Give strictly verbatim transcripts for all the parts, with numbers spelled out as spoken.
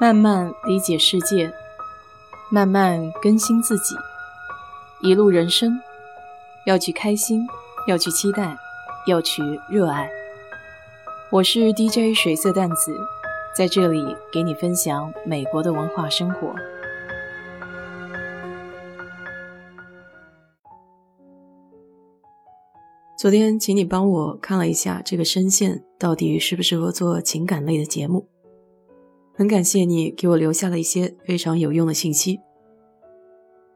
慢慢理解世界，慢慢更新自己，一路人生，要去开心，要去期待，要去热爱。我是 D J 水色淡子，在这里给你分享美国的文化生活。昨天请你帮我看了一下这个声线到底适不适合做情感类的节目，很感谢你给我留下了一些非常有用的信息。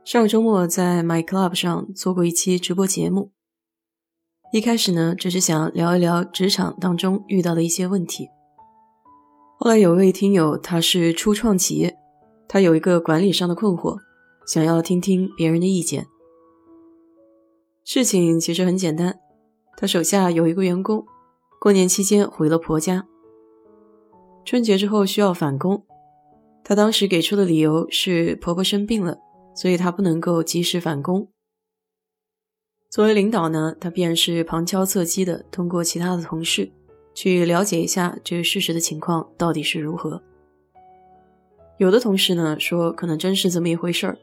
上个周末在 MyClub 上做过一期直播节目，一开始呢只是想聊一聊职场当中遇到的一些问题。后来有位听友，他是初创企业，他有一个管理上的困惑，想要听听别人的意见。事情其实很简单，他手下有一个员工，过年期间回了婆家，春节之后需要返工。他当时给出的理由是婆婆生病了，所以他不能够及时返工。作为领导呢，他便是旁敲侧击的通过其他的同事去了解一下这事实的情况到底是如何。有的同事呢说可能真是这么一回事儿，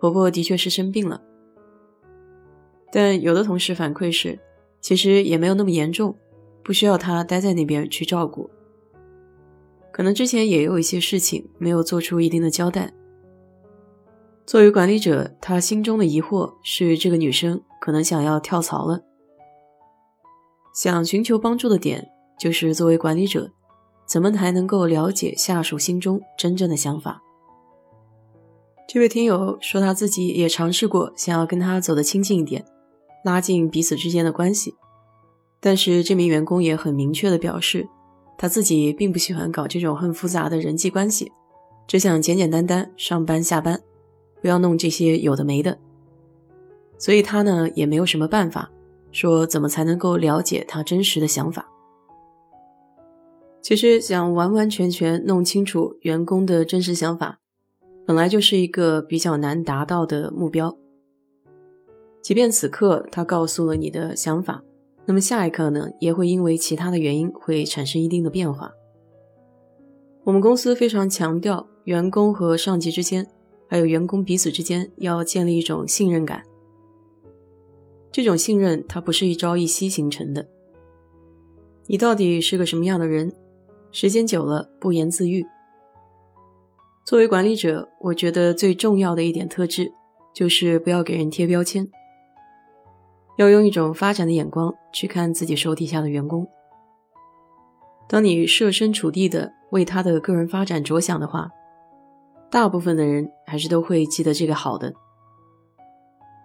婆婆的确是生病了。但有的同事反馈是其实也没有那么严重，不需要他待在那边去照顾。可能之前也有一些事情没有做出一定的交代。作为管理者，他心中的疑惑是这个女生可能想要跳槽了。想寻求帮助的点就是作为管理者怎么才能够了解下属心中真正的想法。这位听友说他自己也尝试过想要跟他走得亲近一点，拉近彼此之间的关系，但是这名员工也很明确地表示他自己并不喜欢搞这种很复杂的人际关系，只想简简单单上班下班，不要弄这些有的没的。所以他呢也没有什么办法说怎么才能够了解他真实的想法。其实想完完全全弄清楚员工的真实想法本来就是一个比较难达到的目标。即便此刻他告诉了你的想法，那么下一刻呢也会因为其他的原因会产生一定的变化。我们公司非常强调员工和上级之间还有员工彼此之间要建立一种信任感。这种信任它不是一朝一夕形成的。你到底是个什么样的人，时间久了不言自喻。作为管理者，我觉得最重要的一点特质就是不要给人贴标签。要用一种发展的眼光去看自己手底下的员工。当你设身处地的为他的个人发展着想的话，大部分的人还是都会记得这个好的。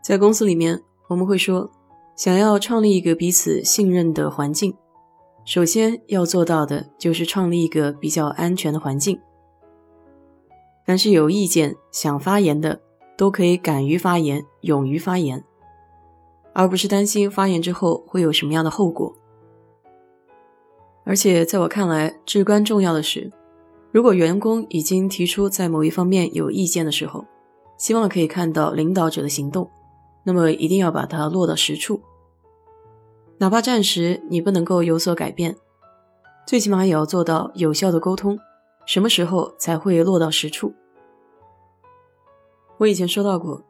在公司里面，我们会说，想要创立一个彼此信任的环境，首先要做到的就是创立一个比较安全的环境。凡是有意见、想发言的，都可以敢于发言、勇于发言。而不是担心发言之后会有什么样的后果。而且在我看来，至关重要的是，如果员工已经提出在某一方面有意见的时候，希望可以看到领导者的行动，那么一定要把它落到实处。哪怕暂时你不能够有所改变，最起码也要做到有效的沟通，什么时候才会落到实处。我以前说到过，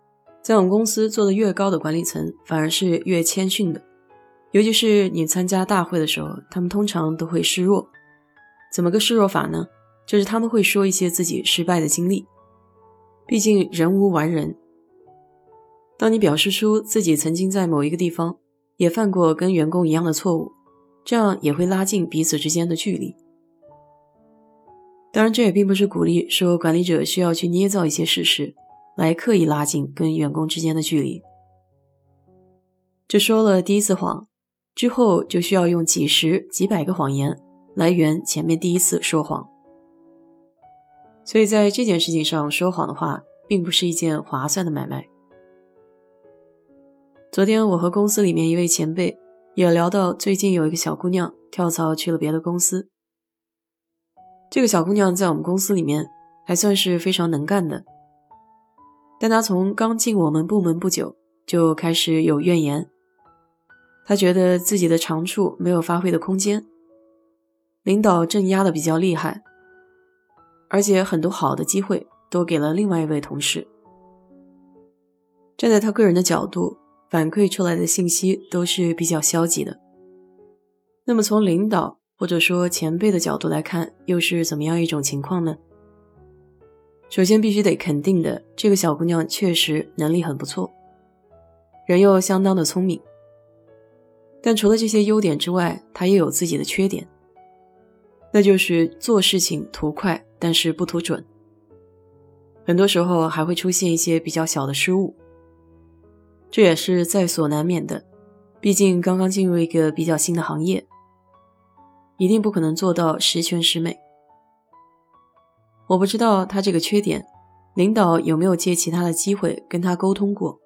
在我们公司做的越高的管理层反而是越谦逊的，尤其是你参加大会的时候，他们通常都会示弱。怎么个示弱法呢？就是他们会说一些自己失败的经历，毕竟人无完人。当你表示出自己曾经在某一个地方也犯过跟员工一样的错误，这样也会拉近彼此之间的距离。当然，这也并不是鼓励说管理者需要去捏造一些事实来刻意拉近跟员工之间的距离。这说了第一次谎，之后就需要用几十几百个谎言来圆前面第一次说谎。所以在这件事情上说谎的话，并不是一件划算的买卖。昨天我和公司里面一位前辈也聊到，最近有一个小姑娘跳槽去了别的公司。这个小姑娘在我们公司里面还算是非常能干的，但他从刚进我们部门不久就开始有怨言，他觉得自己的长处没有发挥的空间，领导镇压的比较厉害，而且很多好的机会都给了另外一位同事。站在他个人的角度，反馈出来的信息都是比较消极的。那么从领导或者说前辈的角度来看，又是怎么样一种情况呢？首先必须得肯定的，这个小姑娘确实能力很不错，人又相当的聪明。但除了这些优点之外，她也有自己的缺点，那就是做事情图快，但是不图准。很多时候还会出现一些比较小的失误，这也是在所难免的，毕竟刚刚进入一个比较新的行业，一定不可能做到十全十美。我不知道他这个缺点，领导有没有借其他的机会跟他沟通过。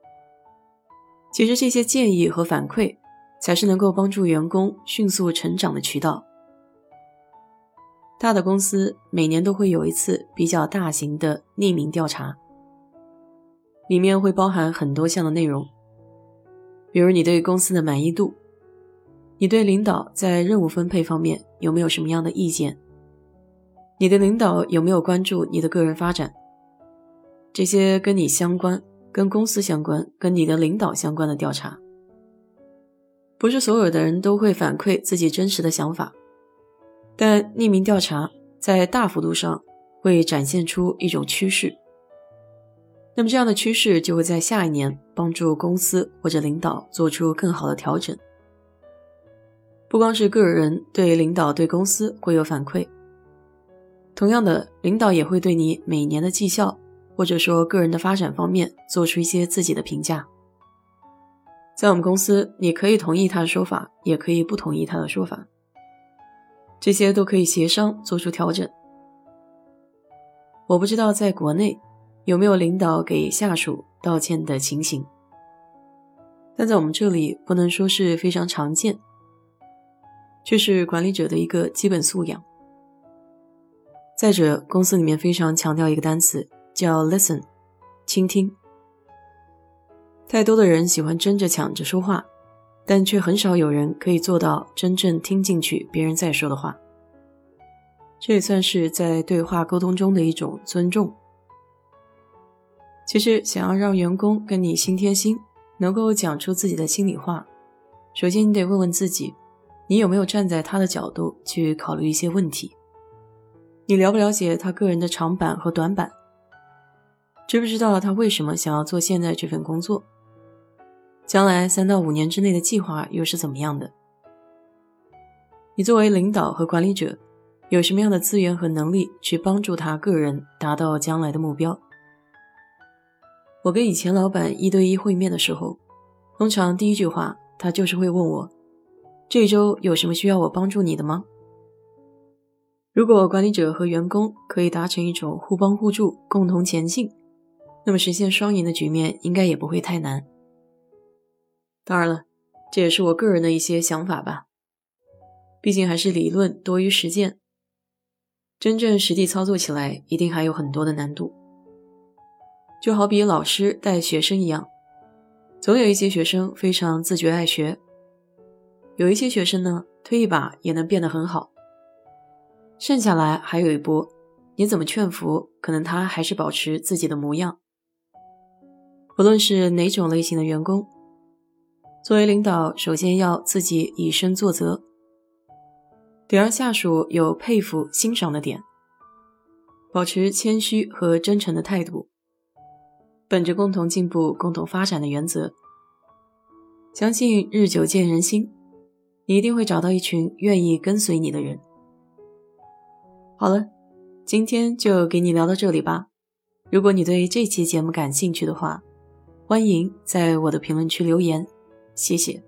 其实这些建议和反馈才是能够帮助员工迅速成长的渠道。大的公司每年都会有一次比较大型的匿名调查，里面会包含很多项的内容，比如你对公司的满意度，你对领导在任务分配方面有没有什么样的意见，你的领导有没有关注你的个人发展，这些跟你相关、跟公司相关、跟你的领导相关的调查。不是所有的人都会反馈自己真实的想法，但匿名调查在大幅度上会展现出一种趋势，那么这样的趋势就会在下一年帮助公司或者领导做出更好的调整。不光是个人对领导对公司会有反馈，同样的，领导也会对你每年的绩效或者说个人的发展方面做出一些自己的评价。在我们公司，你可以同意他的说法，也可以不同意他的说法，这些都可以协商做出调整。我不知道在国内有没有领导给下属道歉的情形，但在我们这里不能说是非常常见，这是管理者的一个基本素养。再者，公司里面非常强调一个单词，叫 listen， 倾听。太多的人喜欢争着抢着说话，但却很少有人可以做到真正听进去别人在说的话。这也算是在对话沟通中的一种尊重。其实想要让员工跟你心贴心，能够讲出自己的心里话，首先你得问问自己，你有没有站在他的角度去考虑一些问题，你了不了解他个人的长板和短板，知不知道他为什么想要做现在这份工作，将来三到五年之内的计划又是怎么样的？你作为领导和管理者，有什么样的资源和能力去帮助他个人达到将来的目标？我跟以前老板一对一会面的时候，通常第一句话他就是会问我，这一周有什么需要我帮助你的吗？如果管理者和员工可以达成一种互帮互助、共同前进，那么实现双赢的局面应该也不会太难。当然了，这也是我个人的一些想法吧，毕竟还是理论多于实践，真正实地操作起来一定还有很多的难度。就好比老师带学生一样，总有一些学生非常自觉爱学，有一些学生呢，推一把也能变得很好，剩下来还有一波，你怎么劝服，可能他还是保持自己的模样。不论是哪种类型的员工，作为领导，首先要自己以身作则，得让下属有佩服、欣赏的点，保持谦虚和真诚的态度，本着共同进步、共同发展的原则。相信日久见人心，你一定会找到一群愿意跟随你的人。好了，今天就给你聊到这里吧。如果你对这期节目感兴趣的话，欢迎在我的评论区留言。谢谢。